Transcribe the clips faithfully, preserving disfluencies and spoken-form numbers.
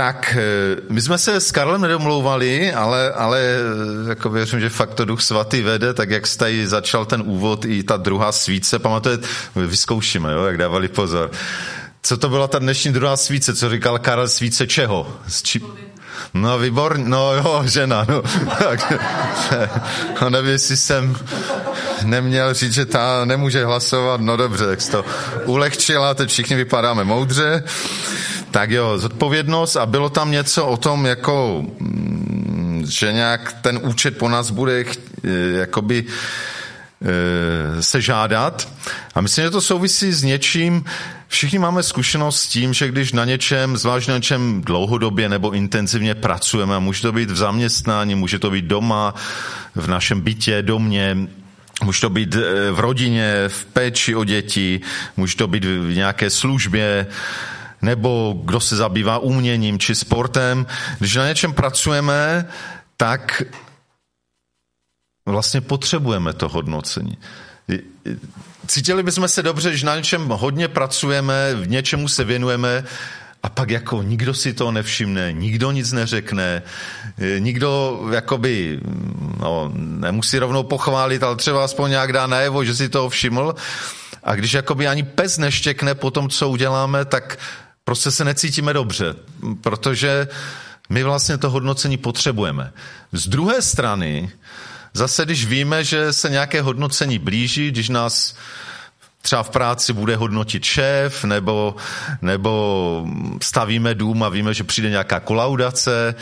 Tak my jsme se s Karlem nedomlouvali, ale, ale jako věřím, že fakt to Duch Svatý vede, tak jak tady začal ten úvod i ta druhá svíce, pamatujete, vyzkoušíme, jo, jak dávali pozor. Co to byla ta dnešní druhá svíce, co říkal Karel, svíce čeho? Z či... No výborně, no jo, žena, no. No nevím, jestli jsem neměl říct, že ta nemůže hlasovat, no dobře, tak to ulehčila, teď všichni vypadáme moudře. Tak jo, zodpovědnost, a bylo tam něco o tom, jako, že nějak ten účet po nás bude jakoby se žádat. A myslím, že to souvisí s něčím. Všichni máme zkušenost s tím, že když na něčem, zvlášť na něčem dlouhodobě nebo intenzivně pracujeme, může to být v zaměstnání, může to být doma, v našem bytě, domě, může to být v rodině, v péči o děti, může to být v nějaké službě, nebo kdo se zabývá uměním či sportem. Když na něčem pracujeme, tak vlastně potřebujeme to hodnocení. Cítili bychom se dobře, že na něčem hodně pracujeme, v něčemu se věnujeme, a pak jako nikdo si to nevšimne, nikdo nic neřekne, nikdo jakoby, no, nemusí rovnou pochválit, ale třeba aspoň nějak dá najevo, že si toho všiml. A když jakoby ani pes neštěkne po tom, co uděláme, tak prostě se necítíme dobře, protože my vlastně to hodnocení potřebujeme. Z druhé strany, zase když víme, že se nějaké hodnocení blíží, když nás třeba v práci bude hodnotit šéf, nebo, nebo stavíme dům a víme, že přijde nějaká kolaudace,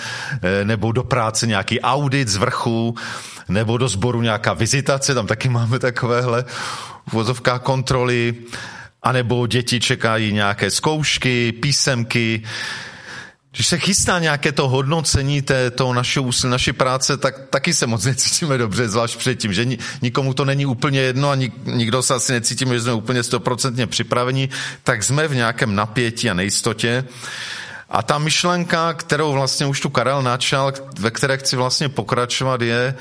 nebo do práce nějaký audit z vrchu, nebo do sboru nějaká vizitace, tam taky máme takovéhle uvozovká kontroly, anebo děti čekají nějaké zkoušky, písemky. Když se chystá nějaké to hodnocení té, toho našeho úsilí, naší práce, tak taky se moc necítíme dobře, zvlášť předtím, že nikomu to není úplně jedno a nikdo se asi necítíme, že jsme úplně stoprocentně připraveni, tak jsme v nějakém napětí a nejistotě. A ta myšlenka, kterou vlastně už tu Karel načal, ve které chci vlastně pokračovat, je,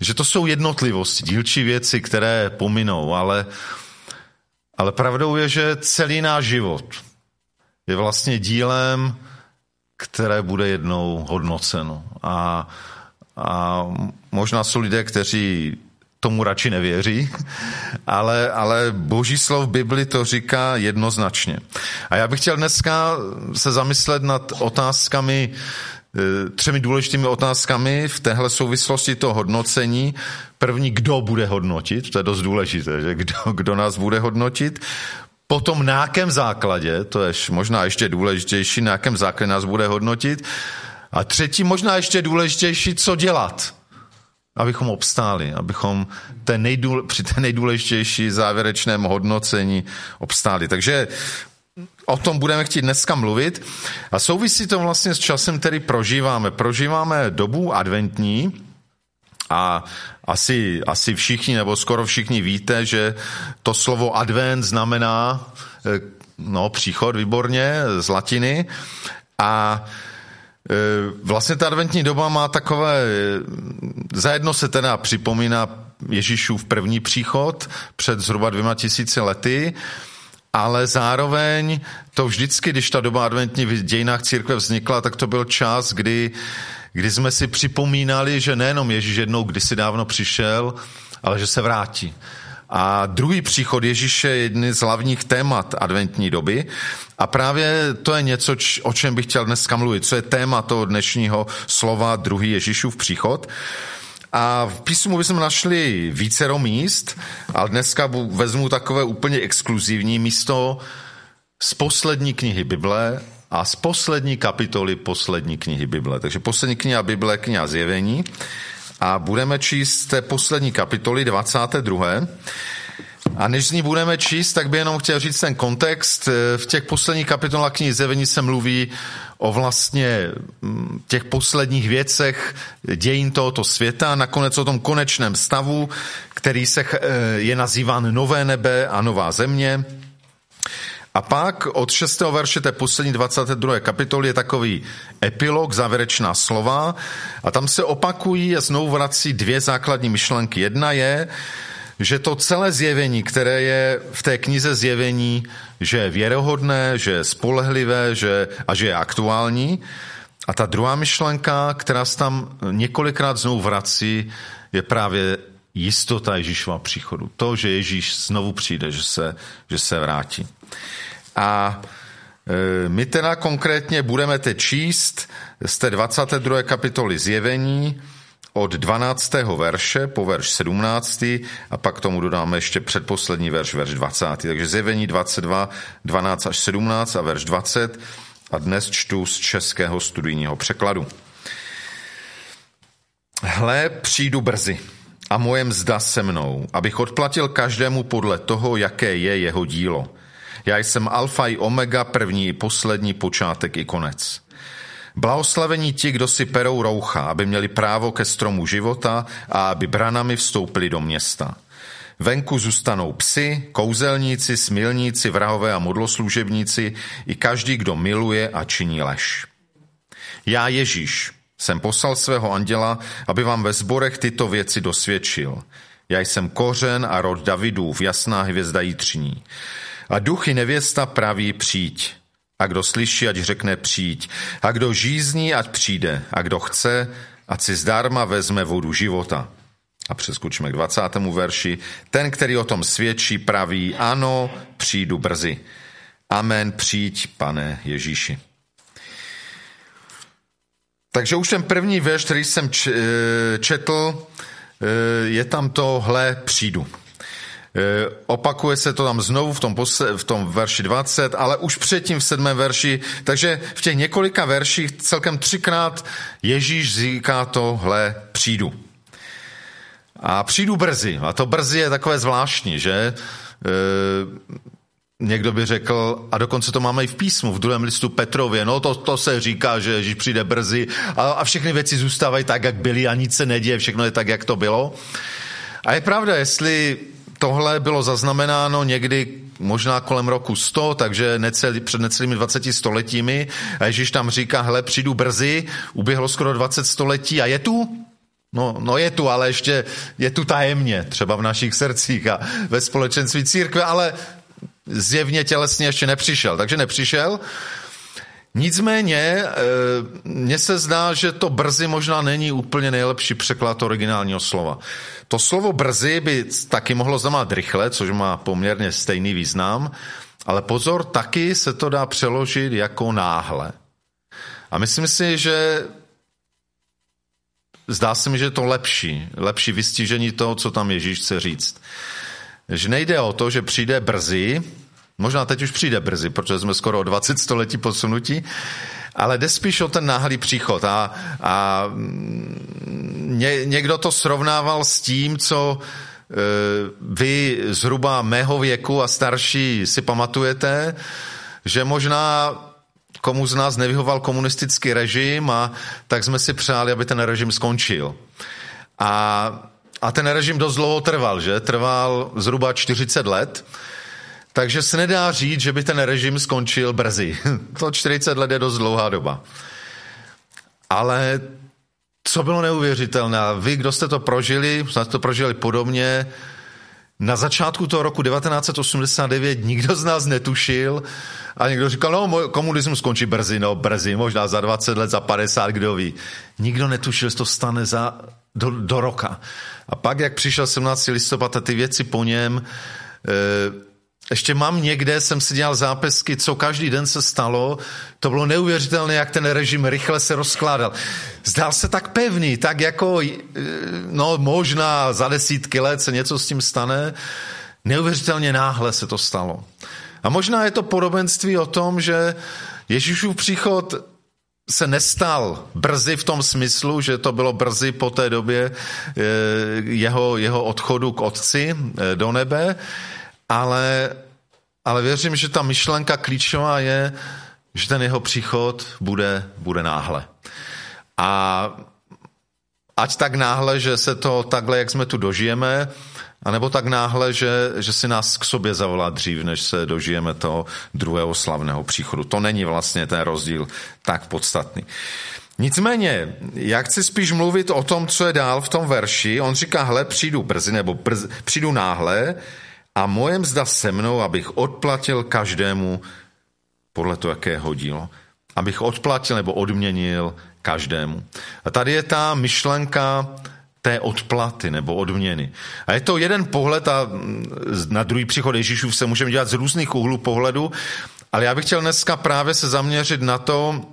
že to jsou jednotlivosti, dílčí věci, které pominou, ale, ale pravdou je, že celý náš život je vlastně dílem, které bude jednou hodnoceno. A, a možná jsou lidé, kteří tomu radši nevěří, ale, ale Boží slovo v Bibli to říká jednoznačně. A já bych chtěl dneska se zamyslet nad otázkami, třemi důležitými otázkami v téhle souvislosti toho hodnocení. První, kdo bude hodnotit, to je dost důležité, že kdo, kdo nás bude hodnotit. Potom na jakém základě, to je možná ještě důležitější, na jakém základě nás bude hodnotit. A třetí, možná ještě důležitější, co dělat, abychom obstáli, abychom té nejdůle, při té nejdůležitější závěrečném hodnocení obstáli. Takže o tom budeme chtít dneska mluvit. A souvisí to vlastně s časem, který prožíváme. Prožíváme dobu adventní, a asi, asi všichni, nebo skoro všichni víte, že to slovo advent znamená no, příchod, výborně, z latiny. A vlastně ta adventní doba má takové, zajedno se teda připomíná Ježíšův první příchod před zhruba dvěma tisíci lety, ale zároveň to vždycky, když ta doba adventní v dějinách církve vznikla, tak to byl čas, kdy kdy jsme si připomínali, že nejenom Ježíš jednou kdysi dávno přišel, ale že se vrátí. A druhý příchod Ježíše je jedný z hlavních témat adventní doby. A právě to je něco, o čem bych chtěl dneska mluvit, co je téma toho dnešního slova druhý Ježíšův příchod. A v písmu bychom našli vícero míst, ale dneska vezmu takové úplně exkluzivní místo z poslední knihy Bible, a z poslední kapitoly poslední knihy Bible. Takže poslední kniha Bible, kniha Zjevení. A budeme číst té poslední kapitoly dvacáté druhé. A než z ní budeme číst, tak bych jenom chtěl říct ten kontext. V těch posledních kapitolách knihy Zjevení se mluví o vlastně těch posledních věcech dějin tohoto světa, nakonec o tom konečném stavu, který se je nazýván Nové nebe a Nová země. A pak od šestého verše té poslední dvacáté druhé kapitoly je takový epilog, závěrečná slova, a tam se opakují a znovu vrací dvě základní myšlenky. Jedna je, že to celé zjevení, které je v té knize zjevení, že je věrohodné, že je spolehlivé že, a že je aktuální. A ta druhá myšlenka, která se tam několikrát znovu vrací, je právě jistota Ježíšova příchodu. To, že Ježíš znovu přijde, že se, že se vrátí. A my teda konkrétně budeme teď číst z té dvacáté druhé kapitoly zjevení od dvanáctého verše po verš sedmnáctý a pak tomu dodáme ještě předposlední verš, verš dvacátý. Takže zjevení dvacet dva, dvanáct až sedmnáct a verš dvacet a dnes čtu z českého studijního překladu. Hle, přijdu brzy a moje mzda se mnou, abych odplatil každému podle toho, jaké je jeho dílo. Já jsem alfa i omega, první i poslední, počátek i konec. Blahoslavení ti, kdo si perou roucha, aby měli právo ke stromu života a aby branami vstoupili do města. Venku zůstanou psi, kouzelníci, smilníci, vrahové a modloslužebníci i každý, kdo miluje a činí lež. Já, Ježíš, jsem poslal svého anděla, aby vám ve zborech tyto věci dosvědčil. Já jsem kořen a rod Davidův, jasná hvězda jitřní. A duch i nevěsta praví přijď. A kdo slyší, ať řekne přijď. A kdo žízní, ať přijde. A kdo chce, ať si zdarma vezme vodu života. A přeskočíme k dvacátému verši. Ten, který o tom svědčí, praví ano, přijdu brzy. Amen, přijď, pane Ježíši. Takže už ten první verš, který jsem četl, je tam to hle, přijdu. Opakuje se to tam znovu v tom, posle, v tom verši dvacet, ale už předtím v sedmém verši, takže v těch několika verších celkem třikrát Ježíš říká to, hle, přijdu. A přijdu brzy. A to brzy je takové zvláštní, že? E, někdo by řekl, a dokonce to máme i v písmu, v druhém listu Petrově, no to, to se říká, že Ježíš přijde brzy a, a všechny věci zůstávají tak, jak byly a nic se neděje, všechno je tak, jak to bylo. A je pravda, jestli tohle bylo zaznamenáno někdy možná kolem roku sto, takže necelý, před necelými dvaceti stoletími. A Ježíš tam říká, hele, přijdu brzy, uběhlo skoro dvacet století a je tu? No, no je tu, ale ještě je tu tajemně, třeba v našich srdcích a ve společenství církve, ale zjevně tělesně ještě nepřišel, takže nepřišel. Nicméně, mně se zdá, že to brzy možná není úplně nejlepší překlad originálního slova. To slovo brzy by taky mohlo znamenat rychle, což má poměrně stejný význam, ale pozor, taky se to dá přeložit jako náhle. A myslím si, že zdá se mi, že je to lepší, lepší vystižení toho, co tam Ježíš chce říct. Že nejde o to, že přijde brzy, možná teď už přijde brzy, protože jsme skoro o dvacet století posunutí, ale jde spíš o ten náhlý příchod. A, a ně, někdo to srovnával s tím, co e, vy zhruba mého věku a starší si pamatujete, že možná komu z nás nevyhoval komunistický režim a tak jsme si přáli, aby ten režim skončil. A, a ten režim dost dlouho trval, že? Trval zhruba čtyřicet let. Takže se nedá říct, že by ten režim skončil brzy. To čtyřicet let je dost dlouhá doba. Ale co bylo neuvěřitelné, a vy, kdo jste to prožili, snad to prožili podobně, na začátku toho roku devatenáct osmdesát devět nikdo z nás netušil a někdo říkal, no komunismus skončí brzy, no brzy, možná za dvacet let, za padesát, kdo ví. Nikdo netušil, že to stane za, do, do roka. A pak, jak přišel sedmnáctého listopadu, ty věci po něm... E, Ještě mám někde, jsem si dělal zápisky, co každý den se stalo. To bylo neuvěřitelné, jak ten režim rychle se rozkládal. Zdál se tak pevný, tak jako, no možná za desítky let se něco s tím stane. Neuvěřitelně náhle se to stalo. A možná je to podobenství o tom, že Ježíšův příchod se nestal brzy v tom smyslu, že to bylo brzy po té době jeho, jeho odchodu k Otci do nebe, Ale, ale věřím, že ta myšlenka klíčová je, že ten jeho příchod bude, bude náhle. A ať tak náhle, že se to takhle, jak jsme tu dožijeme, anebo tak náhle, že, že si nás k sobě zavolá dřív, než se dožijeme toho druhého slavného příchodu. To není vlastně ten rozdíl tak podstatný. Nicméně, já chci spíš mluvit o tom, co je dál v tom verši. On říká, hle, přijdu brzy, nebo prz, přijdu náhle a moje mzda se mnou, abych odplatil každému podle toho, jaké hodilo. Abych odplatil nebo odměnil každému. A tady je ta myšlenka té odplaty nebo odměny. A je to jeden pohled a na druhý příchod Ježíšův se můžeme dělat z různých úhlů pohledu, ale já bych chtěl dneska právě se zaměřit na to,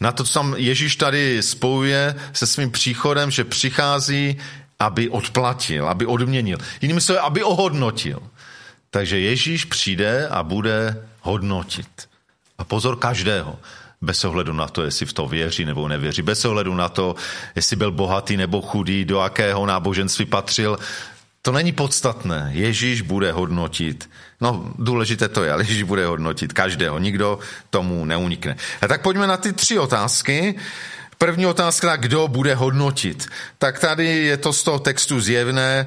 na to, co tam Ježíš tady spojuje se svým příchodem, že přichází, aby odplatil, aby odměnil. Jinými slovy, aby ohodnotil. Takže Ježíš přijde a bude hodnotit. A pozor každého. Bez ohledu na to, jestli v to věří nebo nevěří. Bez ohledu na to, jestli byl bohatý nebo chudý, do jakého náboženství patřil. To není podstatné. Ježíš bude hodnotit. No, důležité to je, ale Ježíš bude hodnotit každého. Nikdo tomu neunikne. A tak pojďme na ty tři otázky. První otázka, kdo bude hodnotit. Tak tady je to z toho textu zjevné.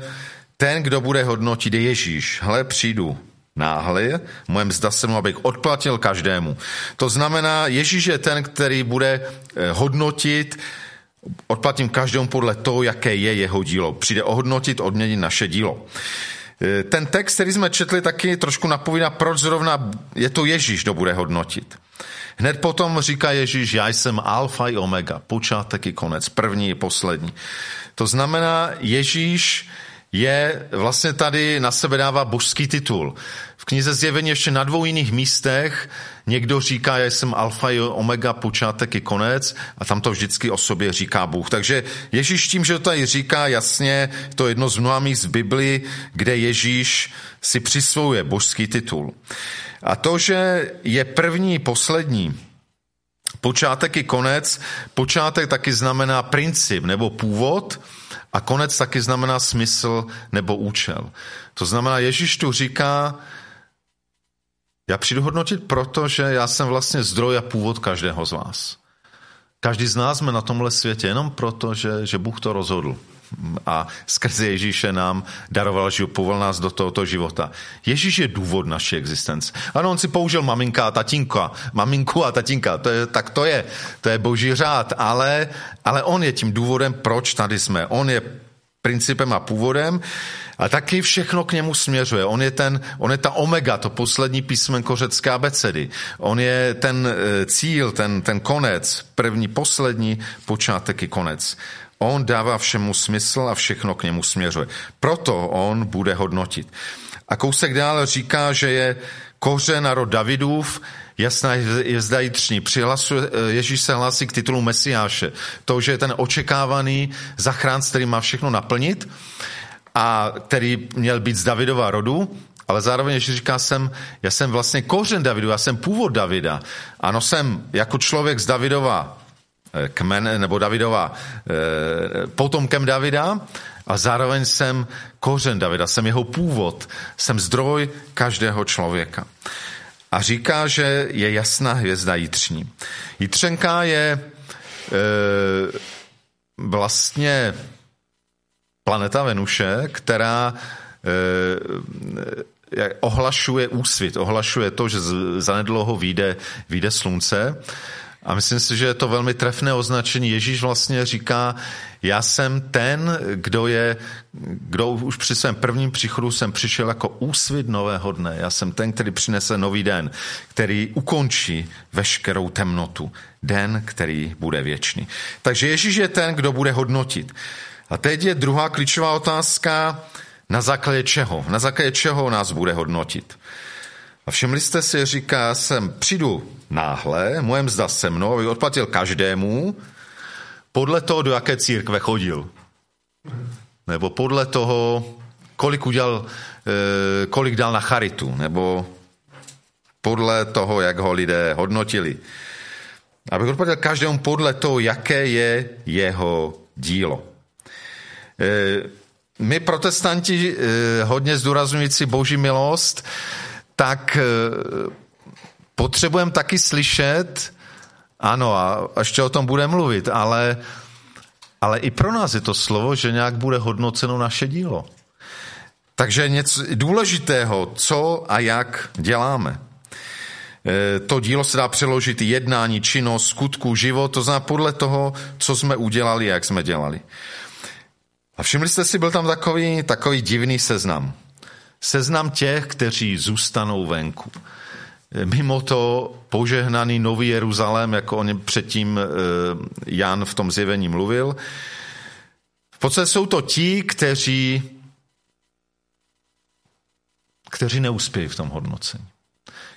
Ten, kdo bude hodnotit, je Ježíš. Hle, přijdu náhle, moje mzda se mnou, abych odplatil každému. To znamená, Ježíš je ten, který bude hodnotit, odplatím každému podle toho, jaké je jeho dílo. Přijde ohodnotit, odměnit naše dílo. Ten text, který jsme četli, taky trošku napovídá, proč zrovna je to Ježíš, kdo bude hodnotit. Hned potom říká Ježíš, já jsem alfa i omega, počátek i konec, první i poslední. To znamená, Ježíš je vlastně tady na sebe dává božský titul. V knize Zjevení ještě na dvou jiných místech někdo říká, já jsem alfa i omega, počátek i konec, a tam to vždycky o sobě říká Bůh. Takže Ježíš tím, že to tady říká, jasně, to je jedno z mnoha míst v Biblii, kde Ježíš si přisvojuje božský titul. A to, že je první, poslední, počátek i konec, počátek taky znamená princip nebo původ, a konec taky znamená smysl nebo účel. To znamená, Ježíš tu říká, já přijdu hodnotit, protože já jsem vlastně zdroj a původ každého z vás. Každý z nás jsme na tomhle světě jenom proto, že, že Bůh to rozhodl. A skrze Ježíše nám daroval život, povolal nás do tohoto života. Ježíš je důvod naší existence. Ano, on si použil maminka a tatínka, maminku a tatínka, to je, tak to je, to je boží řád, ale, ale on je tím důvodem, proč tady jsme. On je principem a původem a taky všechno k němu směřuje. On je, ten, on je ta omega, to poslední písmenko řecké abecedy. On je ten cíl, ten, ten konec, první, poslední, počátek i konec. On dává všemu smysl a všechno k němu směřuje. Proto on bude hodnotit. A kousek dál říká, že je kořen a rod Davidův, jasná je zda jitřní. Ježíš se hlásí k titulu Mesiáše. To, že je ten očekávaný zachránce, který má všechno naplnit a který měl být z Davidova rodu, ale zároveň Ježíš říká, jsem, já jsem vlastně kořen Davidu, já jsem původ Davida. Ano, jsem jako člověk z Davidova kmen, nebo Davidova, potomkem Davida a zároveň jsem kořen Davida, jsem jeho původ, jsem zdroj každého člověka. A říká, že je jasná hvězda jitřní. Jitřenka je e, vlastně planeta Venuše, která e, ohlašuje úsvit, ohlašuje to, že zanedlouho vyjde, vyjde slunce. A myslím si, že je to velmi trefné označení. Ježíš vlastně říká, já jsem ten, kdo je, kdo už při svém prvním příchodu jsem přišel jako úsvit nového dne. Já jsem ten, který přinese nový den, který ukončí veškerou temnotu. Den, který bude věčný. Takže Ježíš je ten, kdo bude hodnotit. A teď je druhá klíčová otázka, na základě čeho? Na základě čeho nás bude hodnotit? A všimli jste si, říká, jsem přijdu náhle, moje mzda se mnou, aby odplatil každému podle toho, do jaké církve chodil. Nebo podle toho, kolik udělal, kolik dal na charitu. Nebo podle toho, jak ho lidé hodnotili. Aby odplatil každému podle toho, jaké je jeho dílo. My protestanti, hodně zdůrazňující boží milost, tak potřebujeme taky slyšet, ano, a ještě o tom budeme mluvit, ale, ale i pro nás je to slovo, že nějak bude hodnoceno naše dílo. Takže něco důležitého, co a jak děláme. To dílo se dá přeložit jednání, činnost, skutku, život, to znamená podle toho, co jsme udělali a jak jsme dělali. A všimli jste si, byl tam takový, takový divný seznam. Seznam těch, kteří zůstanou venku. Mimo to požehnaný Nový Jeruzalém, jako on předtím Jan v tom zjevení mluvil. V podstatě jsou to ti, kteří, kteří neuspějí v tom hodnocení.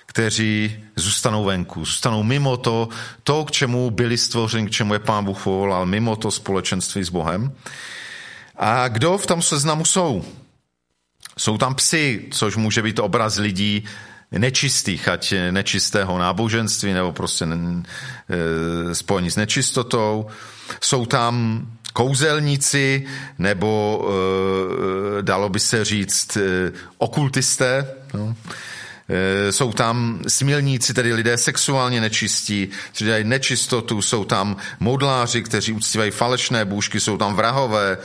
Kteří zůstanou venku, zůstanou mimo to, to, k čemu byli stvořeni, k čemu je Pán Bůh povolal, mimo to společenství s Bohem. A kdo v tom seznamu jsou? Jsou tam psi, což může být obraz lidí nečistých, ať nečistého náboženství, nebo prostě spojení s nečistotou. Jsou tam kouzelníci, nebo dalo by se říct okultisté, no. Jsou tam smilníci, tedy lidé sexuálně nečistí, kteří dělají nečistotu, jsou tam modláři, kteří uctívají falešné bůžky, jsou tam vrahové,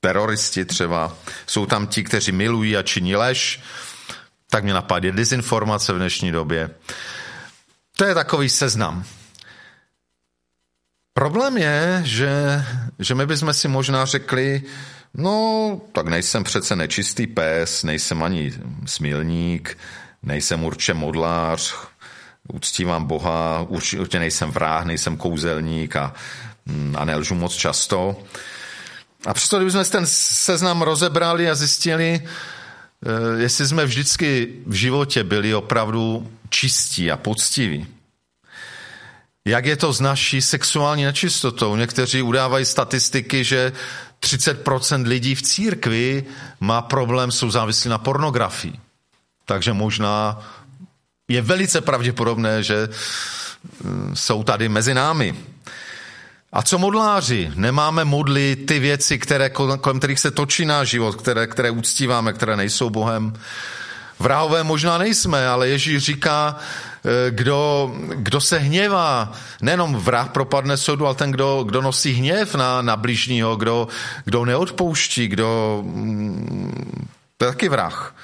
teroristi třeba, jsou tam ti, kteří milují a činí lež, tak mě napadá dezinformace v dnešní době. To je takový seznam. Problém je, že, že my bychom si možná řekli, no tak nejsem přece nečistý pes, nejsem ani smilník, nejsem určitě modlář, uctívám Boha, určitě nejsem vrah, nejsem kouzelník a, a nelžu moc často. A přesto, kdybychom ten seznam rozebrali a zjistili, jestli jsme vždycky v životě byli opravdu čistí a poctiví. Jak je to s naší sexuální nečistotou? Někteří udávají statistiky, že třicet procent lidí v církvi má problém, jsou závislí na pornografii. Takže možná je velice pravděpodobné, že jsou tady mezi námi. A co modláři? Nemáme modly, ty věci, které, kolem kterých se točí náš život, které, které uctíváme, které nejsou Bohem. Vrahové možná nejsme, ale Ježíš říká, kdo, kdo se hněvá, nejenom vrah propadne soudu, ale ten, kdo, kdo nosí hněv na, na blížního, kdo, kdo neodpouští, kdo... To je taky vrah.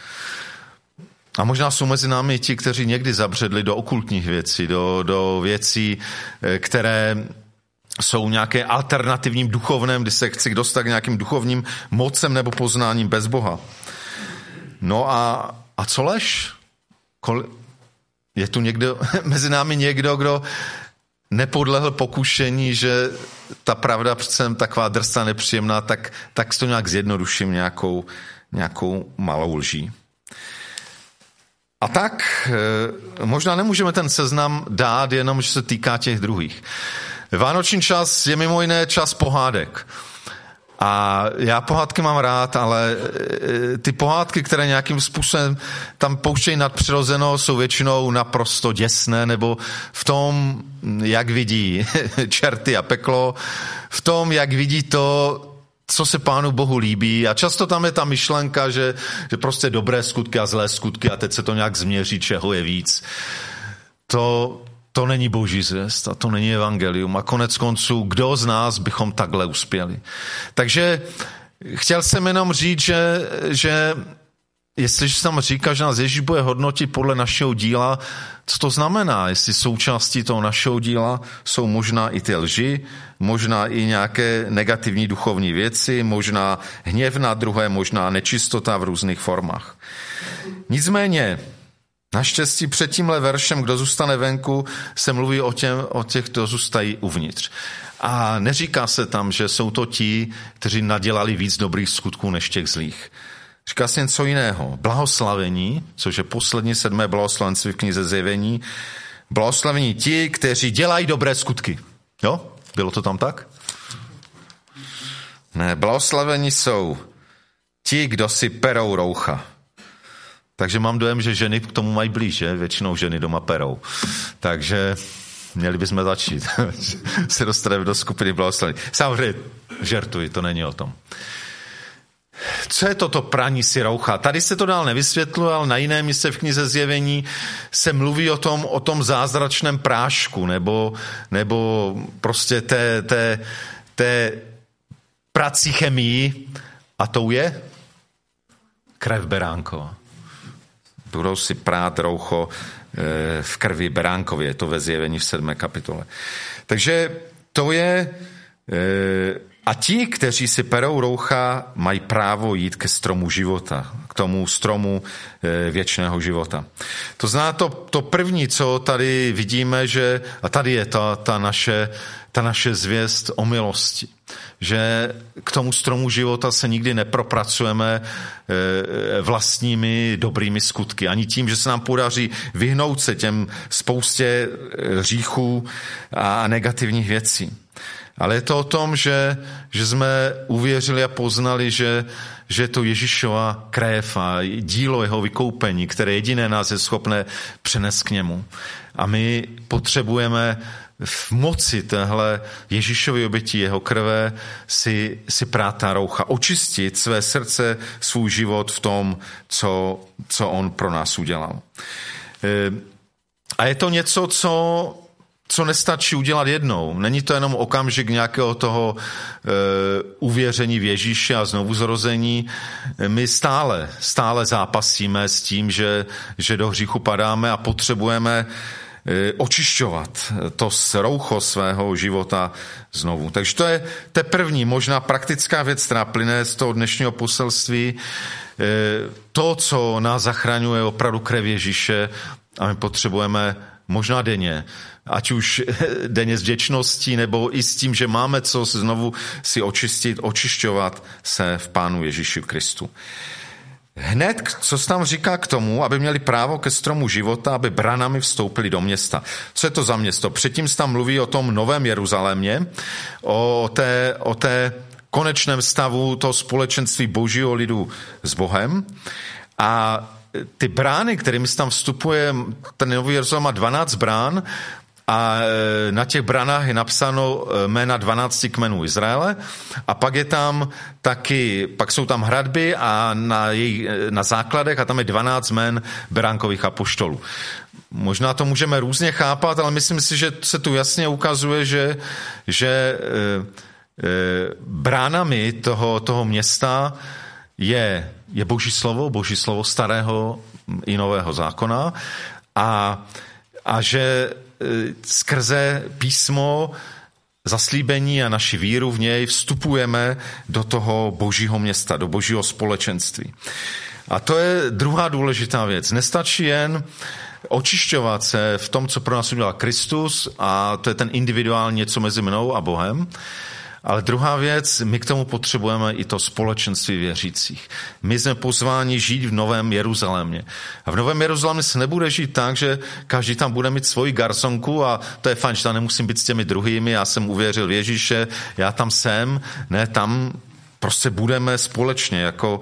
A možná jsou mezi námi ti, kteří někdy zabředli do okultních věcí, do, do věcí, které... jsou nějaké alternativním duchovném, kdy se chci dostat k nějakým duchovním mocem nebo poznáním bez Boha. No a, a co lež? Je tu někdo, mezi námi někdo, kdo nepodlehl pokušení, že ta pravda přece taková drsná, nepříjemná, tak, tak si to nějak zjednoduším nějakou, nějakou malou lží. A tak možná nemůžeme ten seznam dát jenom, že se týká těch druhých. Vánoční čas je mimo jiné čas pohádek. A já pohádky mám rád, ale ty pohádky, které nějakým způsobem tam pouštějí nadpřirozeno, jsou většinou naprosto děsné, nebo v tom, jak vidí čerty a peklo, v tom, jak vidí to, co se Pánu Bohu líbí. A často tam je ta myšlenka, že, že prostě dobré skutky a zlé skutky a teď se to nějak změří, čeho je víc. To... To není boží zvěst a to není evangelium. A konec konců, kdo z nás bychom takhle uspěli. Takže chtěl jsem jenom říct, že, že jestliže se tam říká, že nás Ježíš bude hodnotit podle našeho díla, co to znamená? Jestli součástí toho našeho díla jsou možná i ty lži, možná i nějaké negativní duchovní věci, možná hněv na druhé, možná nečistota v různých formách. Nicméně, naštěstí před tímhle veršem, kdo zůstane venku, se mluví o, těm, o těch, kdo zůstají uvnitř. A neříká se tam, že jsou to ti, kteří nadělali víc dobrých skutků než těch zlých. Říká se něco jiného. Blahoslavení, což je poslední sedmé blahoslavenství v knize Zjevení. Blahoslavení ti, kteří dělají dobré skutky. Jo? Bylo to tam tak? Ne, blahoslavení jsou ti, kdo si perou roucha. Takže mám dojem, že ženy k tomu mají blíže, většinou ženy doma perou. Takže měli bychom začít. Se dostaneme do skupiny blahoslavení. Samozřejmě, žertuji, to není o tom. Co je toto praní si roucha? Tady se to dál nevysvětluje, ale na jiném místě v knize Zjevení se mluví o tom, o tom zázračném prášku, nebo, nebo prostě té, té, té prací chemii. A tou je krev beránkova. Budou si prát roucho v krvi beránkově, je to ve zjevení v sedmé kapitole. Takže to je... A ti, kteří si perou roucha, mají právo jít ke stromu života, k tomu stromu věčného života. To zná to, to první, co tady vidíme, že, a tady je ta, ta, naše, ta naše zvěst o milosti, že k tomu stromu života se nikdy nepropracujeme vlastními dobrými skutky. Ani tím, že se nám podaří vyhnout se těm spoustě hříchů a negativních věcí. Ale je to o tom, že, že jsme uvěřili a poznali, že, že je to Ježíšova krev a dílo jeho vykoupení, které jediné nás je schopné přenést k němu. A my potřebujeme v moci téhle Ježíšovy oběti jeho krve si, si prát ta roucha, očistit své srdce, svůj život v tom, co, co on pro nás udělal. A je to něco, co... co nestačí udělat jednou. Není to jenom okamžik nějakého toho e, uvěření v Ježíše a znovuzrození. My stále, stále zápasíme s tím, že, že do hříchu padáme a potřebujeme e, očišťovat to roucho svého života znovu. Takže to je, to je první, možná praktická věc, která plyne z toho dnešního poselství. E, to, co nás zachraňuje, opravdu krev Ježíše a my potřebujeme možná denně, ať už denně s vděčností, nebo i s tím, že máme co znovu si očistit, očišťovat se v Pánu Ježíši Kristu. Hned, co se tam říká k tomu, aby měli právo ke stromu života, aby branami vstoupili do města. Co je to za město? Předtím se tam mluví o tom novém Jeruzalémě, o té, o té konečném stavu toho společenství božího lidu s Bohem a ty brány, kterými se tam vstupuje, ten nový Jeruzalém má dvanáct brán a na těch branách je napsáno jména dvanácti kmenů Izraele a pak je tam taky, pak jsou tam hradby a na, jej, na základech a tam je dvanáct jmén beránkových apoštolů. Možná to můžeme různě chápat, ale myslím si, že se tu jasně ukazuje, že, že e, e, bránami toho, toho města je je boží slovo, boží slovo starého i nového zákona a, a že skrze písmo, zaslíbení a naši víru v něj vstupujeme do toho božího města, do božího společenství. A to je druhá důležitá věc. Nestačí jen očišťovat se v tom, co pro nás udělal Kristus a to je ten individuální něco mezi mnou a Bohem, ale druhá věc, my k tomu potřebujeme i to společenství věřících. My jsme pozváni žít v Novém Jeruzalémě. A v Novém Jeruzalémě se nebude žít tak, že každý tam bude mít svoji garsonku a to je fajn, že tam nemusím být s těmi druhými, já jsem uvěřil v Ježíše, já tam jsem. Ne, tam prostě budeme společně jako,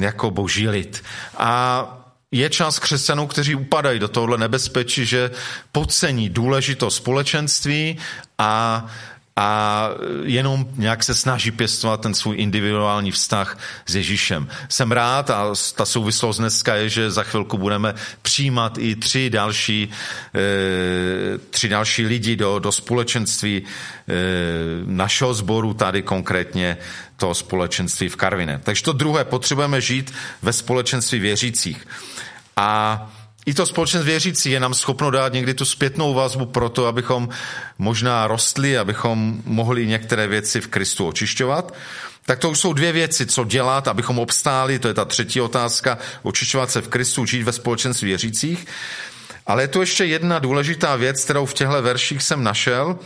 jako boží lid. A je část křesťanů, kteří upadají do tohohle nebezpečí, že podcení důležitost společenství a a jenom nějak se snaží pěstovat ten svůj individuální vztah s Ježíšem. Jsem rád a ta souvislost dneska je, že za chvilku budeme přijímat i tři další, tři další lidi do, do společenství našeho sboru, tady konkrétně toho společenství v Karviné. Takže to druhé, potřebujeme žít ve společenství věřících. A i to společenství věřící je nám schopno dát někdy tu zpětnou vazbu pro to, abychom možná rostli, abychom mohli některé věci v Kristu očišťovat. Tak to už jsou dvě věci, co dělat, abychom obstáli, to je ta třetí otázka, očišťovat se v Kristu, žít ve společenství věřících. Ale je tu ještě jedna důležitá věc, kterou v těchto verších jsem našel.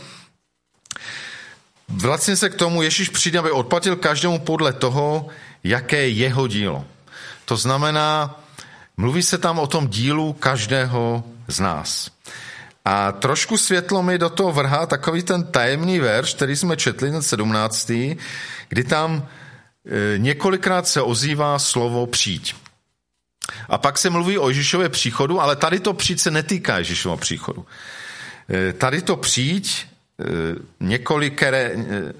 Vlastně se k tomu Ježíš přijde, aby odplatil každému podle toho, jaké je jeho dílo. To znamená, mluví se tam o tom dílu každého z nás. A trošku světlo mi do toho vrhá takový ten tajemný verš, který jsme četli, ten sedmnáctý, kdy tam několikrát se ozývá slovo přijď. A pak se mluví o Ježíšově příchodu, ale tady to přijď se netýká Ježíšova příchodu. Tady to přijď, několik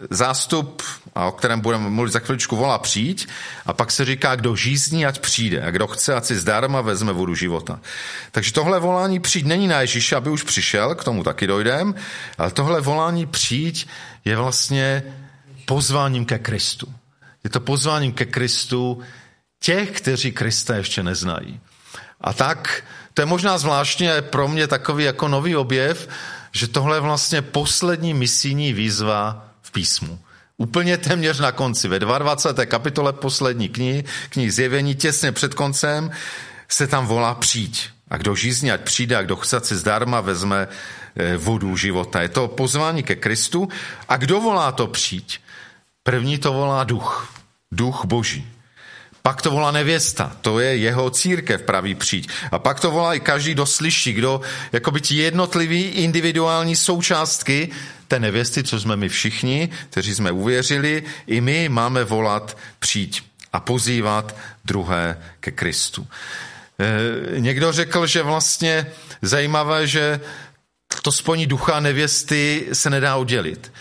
zástup, a o kterém budeme mluvit za chviličku, volá přijď a pak se říká, kdo žízní, ať přijde a kdo chce, ať si zdarma vezme vodu života. Takže tohle volání přijď není na Ježíše, aby už přišel, k tomu taky dojdem, ale tohle volání přijď je vlastně pozváním ke Kristu. Je to pozváním ke Kristu těch, kteří Krista ještě neznají. A tak To je možná zvláštně pro mě takový jako nový objev, že tohle je vlastně poslední misijní výzva v písmu. Úplně téměř na konci, ve dvacáté druhé kapitole poslední knihy, knihy Zjevení, těsně před koncem, se tam volá přijď. A kdo žízní, ať přijde, a kdo chce, si zdarma vezme vodu života. Je to pozvání ke Kristu. A kdo volá to přijď? První to volá duch, duch boží. Pak to volá nevěsta, to je jeho církev, pravý přijď. A pak to volá i každý, kdo slyší, kdo jakoby ti jednotlivý individuální součástky té nevěsty, co jsme my všichni, kteří jsme uvěřili, i my máme volat přijď a pozývat druhé ke Kristu. E, někdo řekl, že vlastně zajímavé, že to spojení ducha nevěsty se nedá oddělit.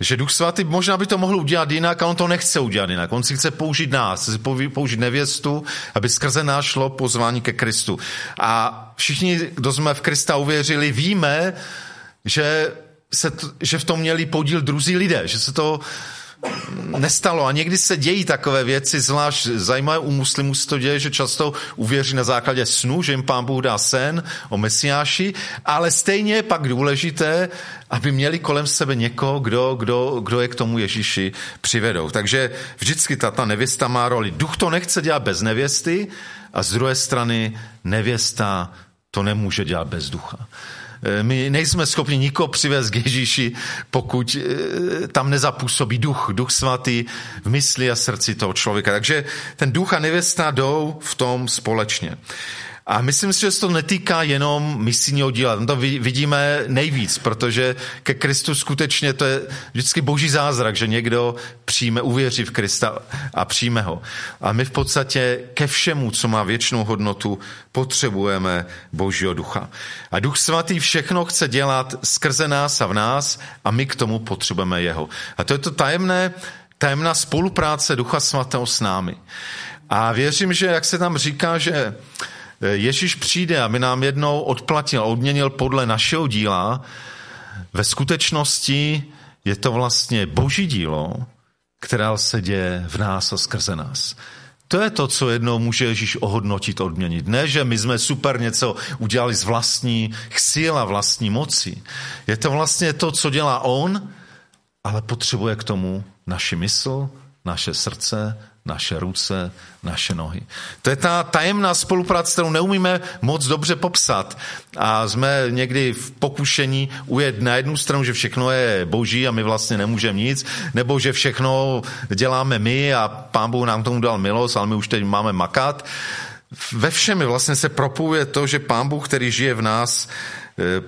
Že Duch Svatý možná by to mohl udělat jinak, a on to nechce udělat jinak. On si chce použít nás, použít nevěstu, aby skrze nás šlo pozvání ke Kristu. A všichni, kdo jsme v Krista uvěřili, víme, že, se, že v tom měli podíl druzí lidé, že se to nestalo. A někdy se dějí takové věci, zvlášť zajímavé u muslimů se to děje, že často uvěří na základě snu, že jim Pán Bůh dá sen o Mesiáši, ale stejně je pak důležité, aby měli kolem sebe někoho, kdo, kdo, kdo je k tomu Ježíši přivedou. Takže vždycky ta, ta nevěsta má roli. Duch to nechce dělat bez nevěsty a z druhé strany nevěsta to nemůže dělat bez ducha. My nejsme schopni nikoho přivést k Ježíši, pokud tam nezapůsobí duch, duch svatý v mysli a srdci toho člověka. Takže ten duch a nevěsta jdou v tom společně. A myslím si, že se to netýká jenom misijního díla. Tam to vidíme nejvíc, protože ke Kristu skutečně to je vždycky boží zázrak, že někdo přijme, uvěří v Krista a přijme ho. A my v podstatě ke všemu, co má věčnou hodnotu, potřebujeme božího ducha. A Duch Svatý všechno chce dělat skrze nás a v nás a my k tomu potřebujeme jeho. A to je to tajemné, tajemná spolupráce Ducha Svatého s námi. A věřím, že jak se tam říká, že Ježíš přijde, aby nám jednou odplatil, odměnil podle našeho díla. Ve skutečnosti je to vlastně boží dílo, které se děje v nás a skrze nás. To je to, co jednou může Ježíš ohodnotit, odměnit. Ne, že my jsme super něco udělali z vlastní sil a vlastní moci. Je to vlastně to, co dělá on, ale potřebuje k tomu naši mysl, naše srdce, naše ruce, naše nohy. To je ta tajemná spolupráce, kterou neumíme moc dobře popsat. A jsme někdy v pokušení ujet na jednu stranu, že všechno je boží a my vlastně nemůžeme nic, nebo že všechno děláme my a Pán Bůh nám tomu dal milost, ale my už teď máme makat. Ve všem vlastně se propojuje to, že Pán Bůh, který žije v nás,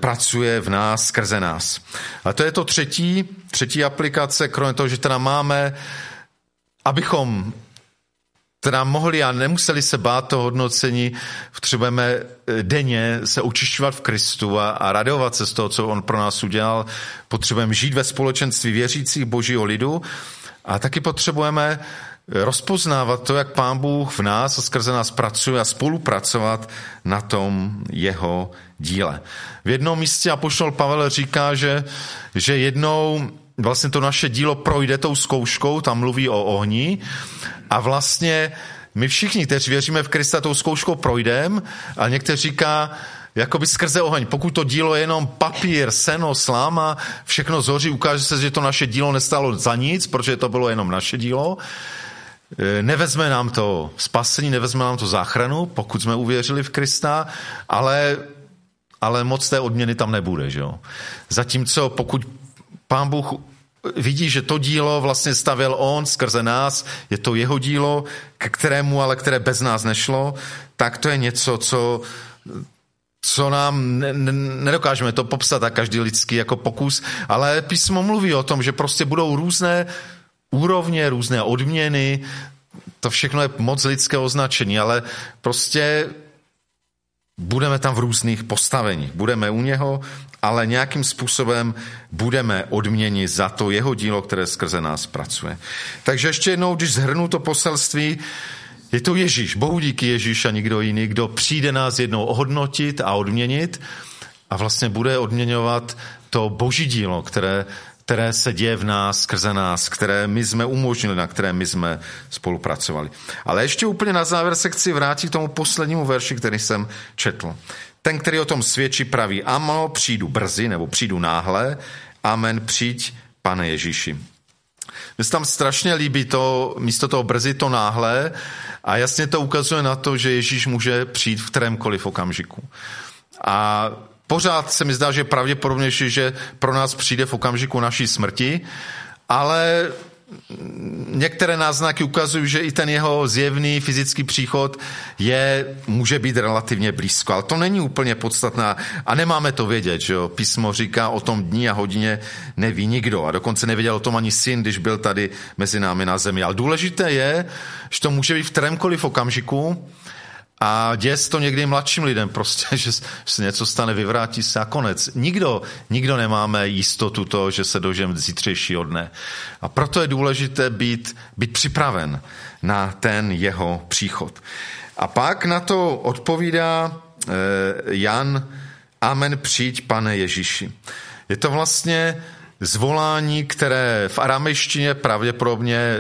pracuje v nás, skrze nás. A to je to třetí, třetí aplikace, kromě toho, že teda máme, abychom teda mohli a nemuseli se bát toho hodnocení, potřebujeme denně se očišťovat v Kristu a, a radovat se z toho, co on pro nás udělal. Potřebujeme žít ve společenství věřících božího lidu a taky potřebujeme rozpoznávat to, jak Pán Bůh v nás a skrze nás pracuje a spolupracovat na tom jeho díle. V jednom místě apoštol Pavel říká, že, že jednou vlastně to naše dílo projde tou zkouškou, tam mluví o ohni a vlastně my všichni, kteří věříme v Krista, tou zkouškou projdeme a někteří říká, jakoby skrze oheň, pokud to dílo je jenom papír, seno, sláma, všechno zhoří, ukáže se, že to naše dílo nestálo za nic, protože to bylo jenom naše dílo. Nevezme nám to spasení, nevezme nám to záchranu, pokud jsme uvěřili v Krista, ale, ale moc té odměny tam nebude. Že jo? Zatímco pokud Pán Bůh vidí, že to dílo vlastně stavěl on skrze nás, je to jeho dílo, k kterému, ale které bez nás nešlo, tak to je něco, co, co nám ne, ne, nedokážeme to popsat a každý lidský jako pokus, ale písmo mluví o tom, že prostě budou různé úrovně, různé odměny, to všechno je moc lidského označení, ale prostě budeme tam v různých postaveních, budeme u něho, ale nějakým způsobem budeme odměni za to jeho dílo, které skrze nás pracuje. Takže ještě jednou, když zhrnu to poselství, je to Ježíš, Bohu díky Ježíš a nikdo jiný, kdo přijde nás jednou ohodnotit a odměnit a vlastně bude odměňovat to boží dílo, které které se děje v nás, skrze nás, které my jsme umožnili, na které my jsme spolupracovali. Ale ještě úplně na závěr se chci vrátit k tomu poslednímu verši, který jsem četl. Ten, který o tom svědčí, praví: Ano, přijdu brzy, nebo přijdu náhle. Amen, přijď, Pane Ježíši. Mně se tam strašně líbí to, místo toho brzy, to náhle, a jasně to ukazuje na to, že Ježíš může přijít v kterémkoliv okamžiku. A pořád se mi zdá, že je pravděpodobnější, že pro nás přijde v okamžiku naší smrti, ale některé náznaky ukazují, že i ten jeho zjevný fyzický příchod je, může být relativně blízko. Ale to není úplně podstatná a nemáme to vědět, že jo? Písmo říká, o tom dní a hodině neví nikdo. A dokonce nevěděl o tom ani syn, když byl tady mezi námi na zemi. Ale důležité je, že to může být v kterémkoliv okamžiku. A děje se to někdy mladším lidem prostě, že se něco stane, vyvrátí se a konec. Nikdo, nikdo nemáme jistotu toho, že se dožijeme zítřejšího dne. A proto je důležité být, být připraven na ten jeho příchod. A pak na to odpovídá Jan: Amen, přijď, Pane Ježíši. Je to vlastně zvolání, které v aramejštině, pravděpodobně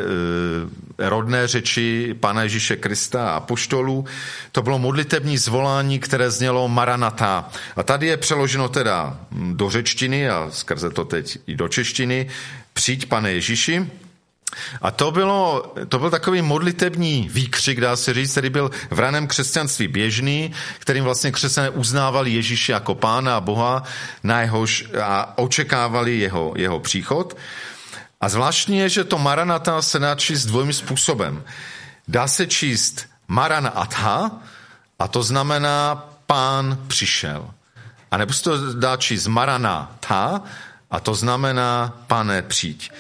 rodné řeči Pana Ježíše Krista a apoštolů, to bylo modlitební zvolání, které znělo Maranatha. A tady je přeloženo teda do řečtiny a skrze to teď i do češtiny: Přijď, Pane Ježíši. A to, bylo, to byl takový modlitební výkřik, dá se říct, který byl v raném křesťanství běžný, kterým vlastně křesťané uznávali Ježíše jako Pána a Boha na jehož, a očekávali jeho, jeho příchod. A zvláštní je, že to Maranatha se dá číst dvojím způsobem. Dá se číst Maranatha a to znamená Pán přišel. A nebo se to dá číst Maranatha a to znamená Pane přijď.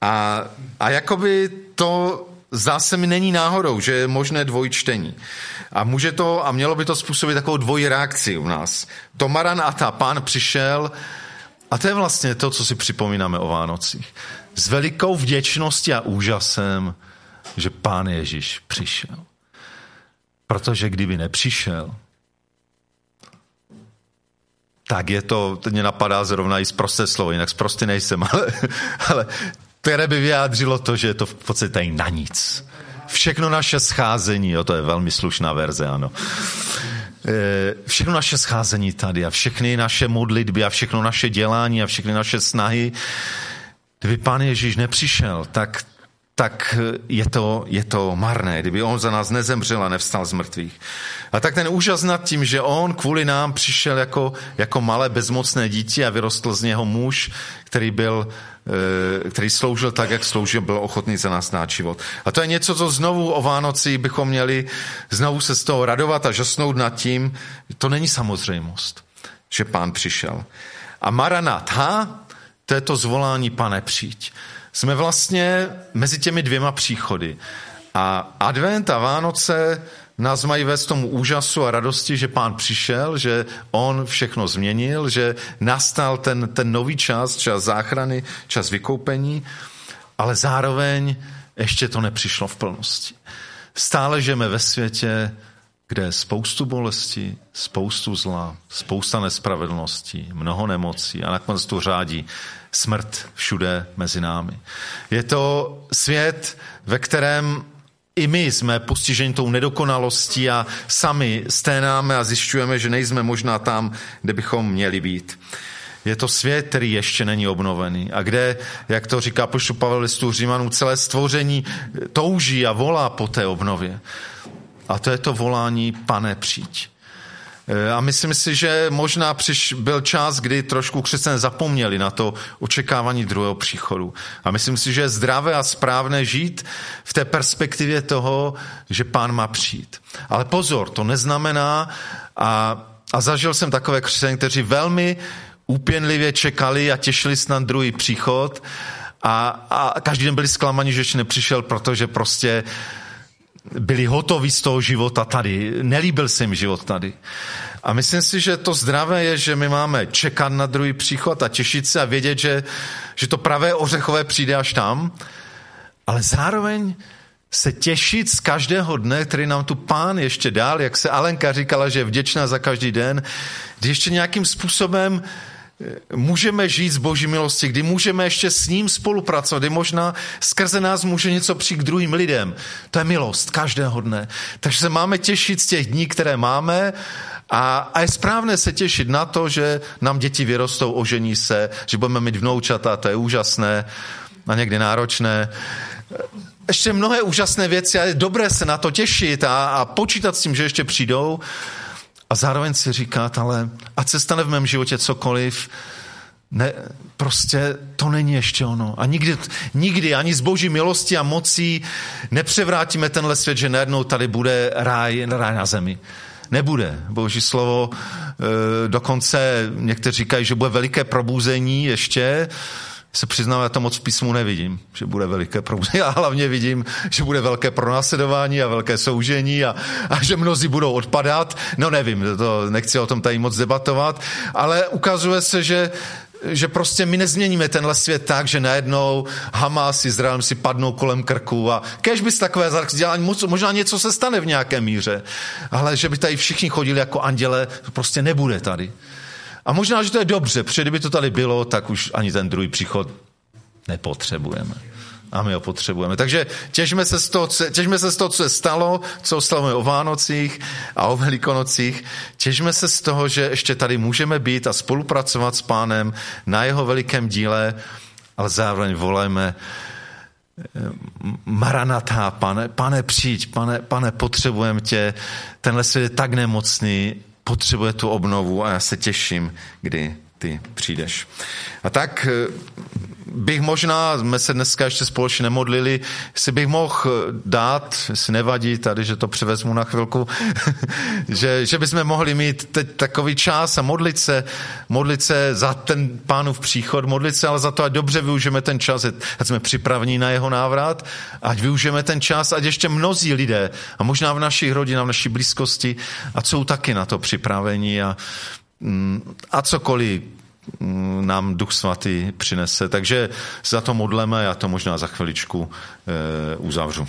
A, a jakoby to zdá se mi není náhodou, že je možné dvojčtení. A může to, a mělo by to způsobit takovou dvojí reakci u nás. To Maranatha, Pán přišel, a to je vlastně to, co si připomínáme o Vánocích. S velikou vděčností a úžasem, že Pán Ježíš přišel. Protože kdyby nepřišel, tak je to, teď mě napadá zrovna i zprosté slovo, jinak zprostý nejsem, ale... ale které by vyjádřilo to, že je to v podstatě na nic. Všechno naše scházení, jo, to je velmi slušná verze, ano. Všechno naše scházení tady a všechny naše modlitby a všechno naše dělání a všechny naše snahy, kdyby Pán Ježíš nepřišel, tak, tak je, to, je to marné, kdyby on za nás nezemřel a nevstal z mrtvých. A tak ten úžas nad tím, že on kvůli nám přišel jako, jako malé bezmocné dítě a vyrostl z něho muž, který byl který sloužil tak, jak sloužil, byl ochotný za nás dát život. A to je něco, co znovu o Vánoci bychom měli znovu se z toho radovat a žasnout nad tím. To není samozřejmost, že Pán přišel. A Maranatha, to je to zvolání: Pane, přijď. Jsme vlastně mezi těmi dvěma příchody. A advent a Vánoce nás mají vést tomu úžasu a radosti, že Pán přišel, že on všechno změnil, že nastal ten, ten nový čas, čas záchrany, čas vykoupení, ale zároveň ještě to nepřišlo v plnosti. Stále žijeme ve světě, kde je spoustu bolesti, spoustu zla, spousta nespravedlností, mnoho nemocí a nakonec tu řádí smrt všude mezi námi. Je to svět, ve kterém i my jsme postiženi tou nedokonalostí a sami sténáme a zjišťujeme, že nejsme možná tam, kde bychom měli být. Je to svět, který ještě není obnovený a kde, jak to říká apoštol Pavel v listu Římanům, celé stvoření touží a volá po té obnově. A to je to volání: Pane, přijď. A myslím si, že možná přiš, byl čas, kdy trošku křesťané zapomněli na to očekávání druhého příchodu. A myslím si, že je zdravé a správné žít v té perspektivě toho, že Pán má přijít. Ale pozor, to neznamená, a, a zažil jsem takové křesťany, kteří velmi úpěnlivě čekali a těšili se na druhý příchod a, a každý den byli zklamaní, že ještě nepřišel, protože prostě byli hotoví z toho života tady. Nelíbil se jim život tady. A myslím si, že to zdravé je, že my máme čekat na druhý příchod a těšit se a vědět, že, že to pravé ořechové přijde až tam, ale zároveň se těšit z každého dne, který nám tu Pán ještě dál, jak se Alenka říkala, že je vděčná za každý den, kdy ještě nějakým způsobem můžeme žít z Boží milosti, kdy můžeme ještě s ním spolupracovat, kdy možná skrze nás může něco přijít k druhým lidem. To je milost každého dne. Takže se máme těšit z těch dní, které máme, a, a je správné se těšit na to, že nám děti vyrostou, ožení se, že budeme mít vnoučata, to je úžasné a někdy náročné. Ještě mnohé úžasné věci a je dobré se na to těšit a, a počítat s tím, že ještě přijdou. A zároveň si říkat, ale ať se stane v mém životě cokoliv, ne, prostě to není ještě ono. A nikdy, nikdy ani z Boží milosti a mocí nepřevrátíme tenhle svět, že najednou tady bude ráj, ráj na zemi. Nebude. Boží slovo e, dokonce někteří říkají, že bude veliké probuzení ještě. Se přiznám, já to moc v písmu nevidím, že bude veliké probuzení. Já hlavně vidím, že bude velké pronásledování a velké soužení a, a že mnozí budou odpadat. No nevím, to nechci o tom tady moc debatovat, ale ukazuje se, že, že prostě my nezměníme tenhle svět tak, že najednou Hamas s Izraelem si padnou kolem krku a kéž by se takové dělání, možná něco se stane v nějaké míře, ale že by tady všichni chodili jako anděle, to prostě nebude tady. A možná, že to je dobře, protože kdyby to tady bylo, tak už ani ten druhý příchod nepotřebujeme. A my ho potřebujeme. Takže těžme se z toho, těžme se z toho, co se stalo, co oslavujeme o Vánocích a o Velikonocích. Těžme se z toho, že ještě tady můžeme být a spolupracovat s Pánem na jeho velikém díle, ale zároveň volejme Maranatha, pane, pane přijď, pane, pane potřebujeme tě, tenhle svět je tak nemocný, potřebuje tu obnovu a já se těším, kdy ty přijdeš. A tak bych možná, jsme se dneska ještě společně nemodlili, jestli bych mohl dát, jestli nevadí tady, že to převezmu na chvilku, že, že bychom mohli mít teď takový čas a modlit se, modlit se za ten Pánův příchod, modlit se ale za to, ať dobře využijeme ten čas, ať jsme připravní na jeho návrat, ať využijeme ten čas, ať ještě mnozí lidé, a možná v našich rodinách, v naší blízkosti, a jsou taky na to připraveni a, a cokoliv nám Duch Svatý přinese. Takže za to modleme, já to možná za chviličku uzavřu.